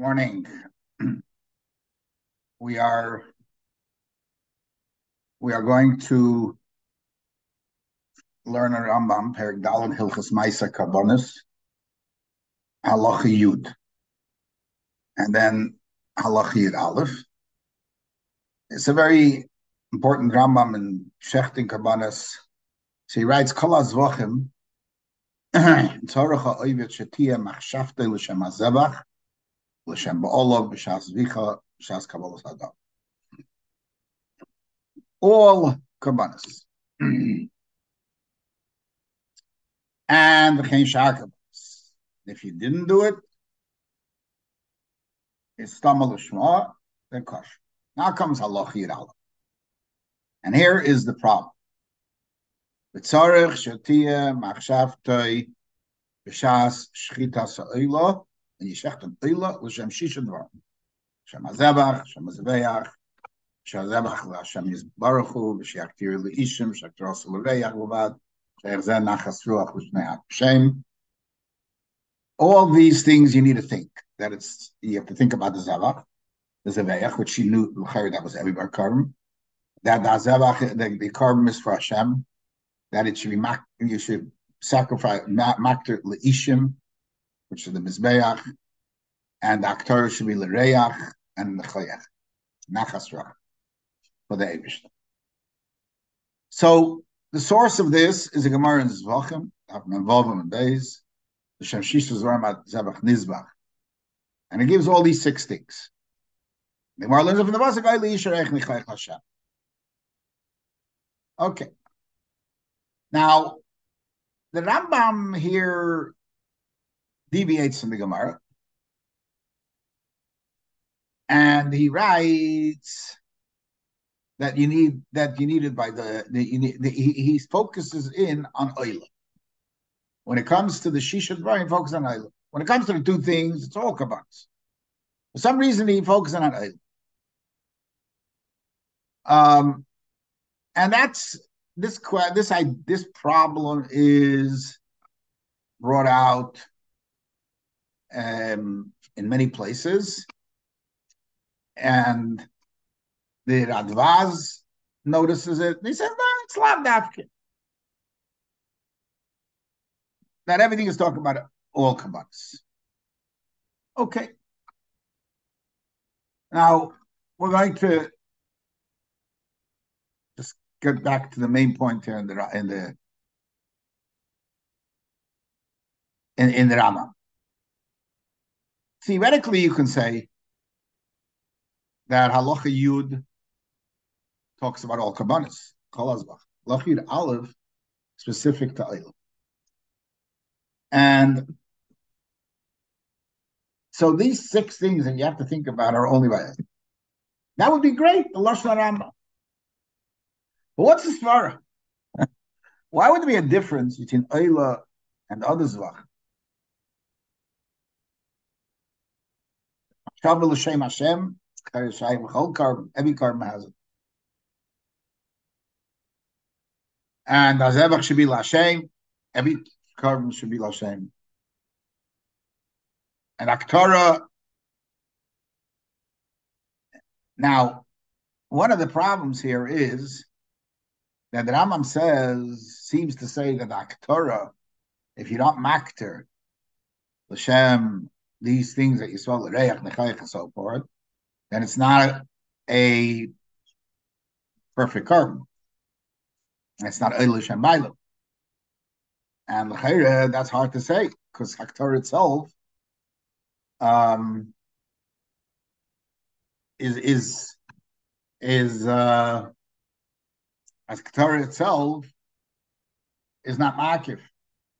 Morning. We are going to learn a Rambam, Perig Dalen Hilchus Maisa Karbonus, Halacha Yud, and then Halacha Yud Aleph. It's a very important Rambam in Shechting Karbonus. So he writes, Kol Zevachim, Tzorcha Oivet Shetia Machshavta L'Shem HaZevach, all Korbanos and the Chayin Sha'ar Korbanos. If you didn't do it, it's Tama L'Shma, then Kosher. Now comes Halacha Yud Aleph. And here is the problem. V'tzorech shetia machshavtoi b'shas shchita sa'ila. And you shecht an oila l'shem shisha dvar. Shem hazevach, shem hazeveach, shem hazevach l'ashem yizbaruchu, v'sheyach tiri l'ishim, v'sheyach terosu l'reyach l'vad, v'sheyach zeh nachas ruach l'shnei ha'pshem. All these things you need to think. That it's, you have to think about the zevach, the zeveach, which she knew, that was every bar karm. That the hazevach, the karm is for Hashem. That it should be, you should sacrifice, makter l'ishim, which is the Mizbeach, and the Aktor should be L'Reyach, and the Choyach, Nachas Rach, for the Eivish. So, the source of this is the Gemara in Zevachim, and days, the Shemshish Zvarim at Zevach Nizbach. And it gives all these six things. The Gemara learns from the Pasuk, Ay L'Yisha Reich Nichayach Hashem. Okay. Now, the Rambam here deviates from the Gemara. And he writes that you need it by he focuses in on oila. When it comes to the Shisha Dvarim, he focuses on oila. When it comes to the two things, it's all Korbanos. For some reason, he focuses on oila. And that's this problem is brought out in many places, and the Radvaz notices it. And he says, "No, it's Lav Dafka. That everything is talking about all Korbanos." Okay. Now we're going to just get back to the main point here in the Rama. Theoretically, you can say that Halacha Yud talks about all Korbanos, Kol Zevach. Halacha Yud Aleph, specific to Oila. And so these six things that you have to think about are only by Oila. That would be great, the Lashon HaRambam. But what's the svara? Why would there be a difference between Oila and other Zevach? Shavu l'shem Hashem, every karm has it. And Hazevach should be l'Hashem, every karm should be l'Hashem. And Aktorah. Now, one of the problems here is that the Rambam seems to say that Aktorah, if you don't makter l'Shem, these things that you saw, the Reach, Nechayach, and so forth, then it's not a perfect carbon. It's not Eilish and Bailam. And L'Chayre, that's hard to say, because Haktor itself as Haktor itself is not Ma'akif.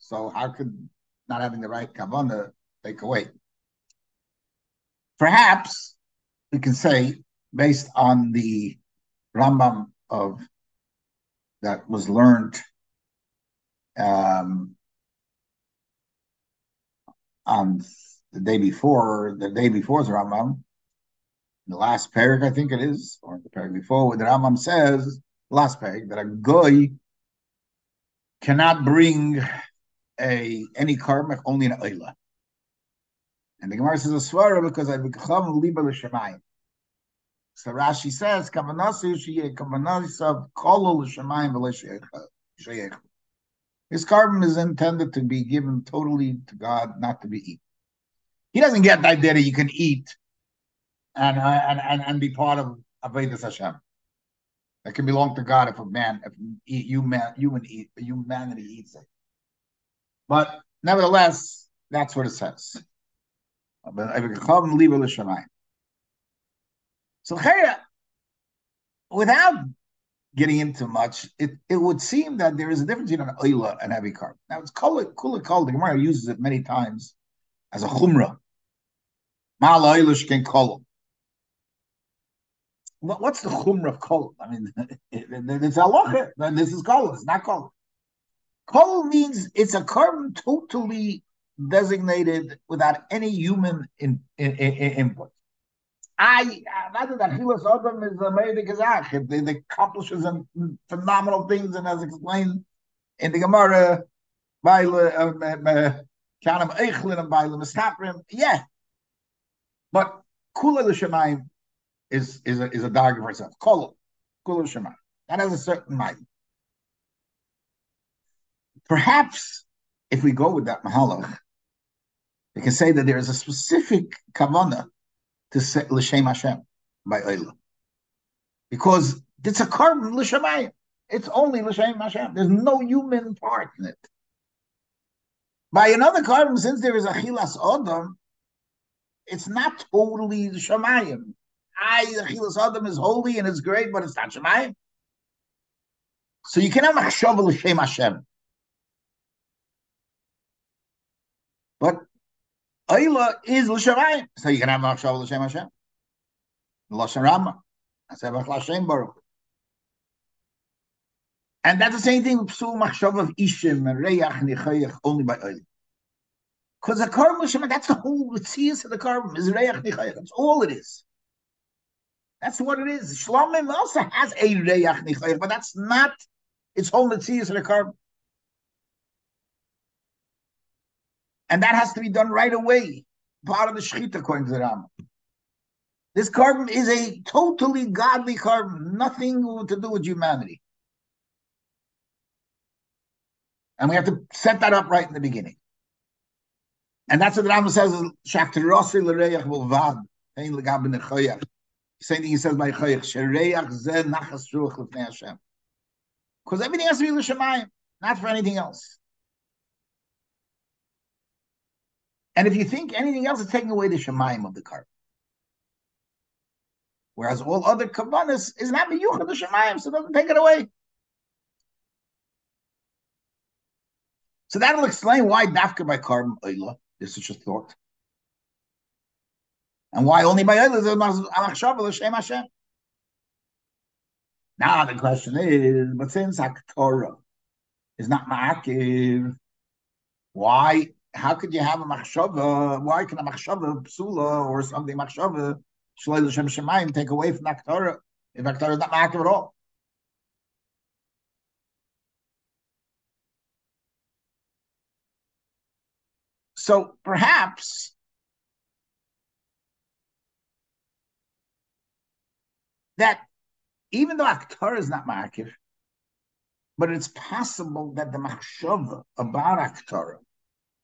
So how could not having the right Kavanah take away? Perhaps we can say, based on the Rambam that was learned on the day before's Rambam, the last parak, I think it is, or the parak before, where the Rambam says, last parak, that a goy cannot bring any karma, only an oila. And the Gemara says a swara because I become liba l'shamayim. So Rashi says kavanasi sheyeh kavanasav kol l'shamayim v'lesheyech. His carbon is intended to be given totally to God, not to be eaten. He doesn't get the idea that you can eat and be part of Avodas Hashem. That can belong to God if a man, humanity eats it. But nevertheless, that's what it says. So without getting into much, it would seem that there is a difference between an oila and heavy carbon. Now it's kol. The Gemara uses it many times as a chumrah. Mal oilish can kol. What's the chumrah of kol? I mean, it's halacha. This is kol. It's not kol. Kol means it's a carbon totally designated without any human input. Rather than Hilas Adam is a Meidik Azach. It accomplishes phenomenal things, and as explained in the Gemara, by Kanam Eichlin and by Mistaprim. Yeah. But Kula L'Shamayim is a dog for itself. Kula L'Shamayim. That has a certain mind. Perhaps if we go with that Mahalach, we can say that there is a specific Kavanah to say L'Shem Hashem by Oila. Because it's a carbon L'Shamayim. It's only L'Shem Hashem. There's no human part in it. By another carbon, since there is a Chilas Odom, it's not totally L'Shamayim. The Chilas Odom is holy and it's great, but it's not Shemayim. So you cannot Machshav L'Shem Hashem. But Oila is l'shamayim, so you can have machshav l'shem Hashem. L'shem Rama, asevach l'shem Baruch. And that's the same thing with psul machshav of ishim and reyach nichayach only by Oila, because the karm l'shem, that's the whole tzias of the karm is reyach nichayach. That's all it is. That's what it is. Shlomim also has a reyach nichayach, but that's not its whole tzias of the karm. And that has to be done right away. Part of the shechita, according to the Rama. This carbon is a totally godly carbon, nothing to do with humanity. And we have to set that up right in the beginning. And that's what the Rama says, Shachterasi l'reyach v'lvad, hein l'gab b'nechoyach. Same thing he says by Choyach, Shereach ze nachas ruach l'fnei Hashem. Because everything has to be l'shamayim, not for anything else. And if you think anything else is taking away the Shemayim of the carbon. Whereas all other Kabbanas is not the Yuch of the Shemayim, so it doesn't take it away. So that'll explain why Dafka by carbon Oila is such a thought. And why only by Oila is Amachshav L'Shem Hashem. Now the question is, but since Haktorah is not Ma'akiv, why? How could you have a machshava? Why can a machshava psula or something machshava shloi l'shem shemayim take away from Aktorah if Aktorah is not ma'akiv at all? So perhaps that even though Aktorah is not ma'akiv, but it's possible that the machshava about Aktorah,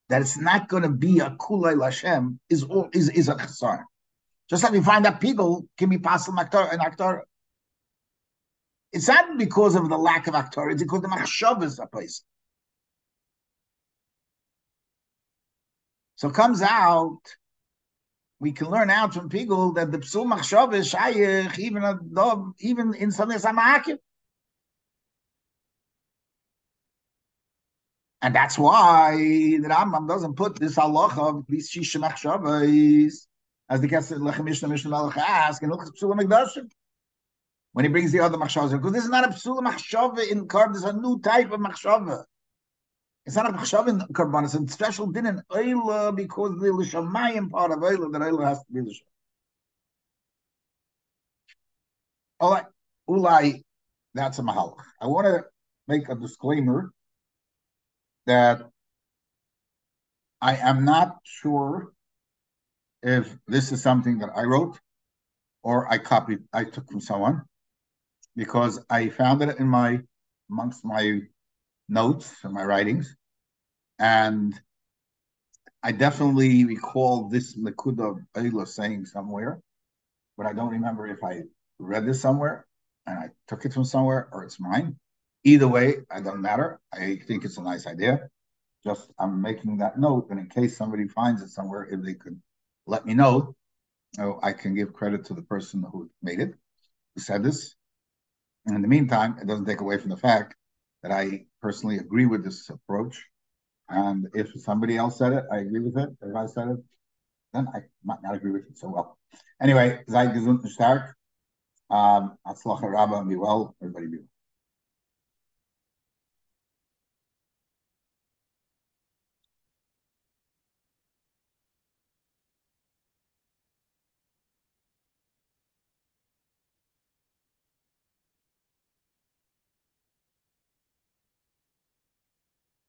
that it's not going to be a kulay l'Hashem, is a chasar. Just like we find that people can be pasul and Aktorah. It's not because of the lack of Aktorah, it's because the machshav is a place. So it comes out, we can learn out from Pigul that the psul machshav is shayich, even in something that's ma'akiv. And that's why the Rambam doesn't put this halacha of these shisha machshavos as the case of Lechem Mishnah Malach ask and look at Psula Mikdashim when he brings the other machshavos, because this is not a Psula machshava in Korban. This is a new type of machshava. It's not a machshava in Korban. It's a special din in Oila because the l'shamayim part of Oila, that Oila has to be l'shamayim. Ulai, that's a mahalach. I want to make a disclaimer that I am not sure if this is something that I wrote or I copied, I took from someone, because I found it in my amongst my notes and my writings, and I definitely recall this Nakuda Eila saying somewhere, but I don't remember if I read this somewhere and I took it from somewhere or it's mine. Either way, it doesn't matter. I think it's a nice idea. Just I'm making that note, and in case somebody finds it somewhere, if they could let me know, I can give credit to the person who made it, who said this. And in the meantime, it doesn't take away from the fact that I personally agree with this approach. And if somebody else said it, I agree with it. If I said it, then I might not agree with it so well. Anyway, Zai Gesund und Stark. Atzlacha Rabba, and be well. Everybody be well.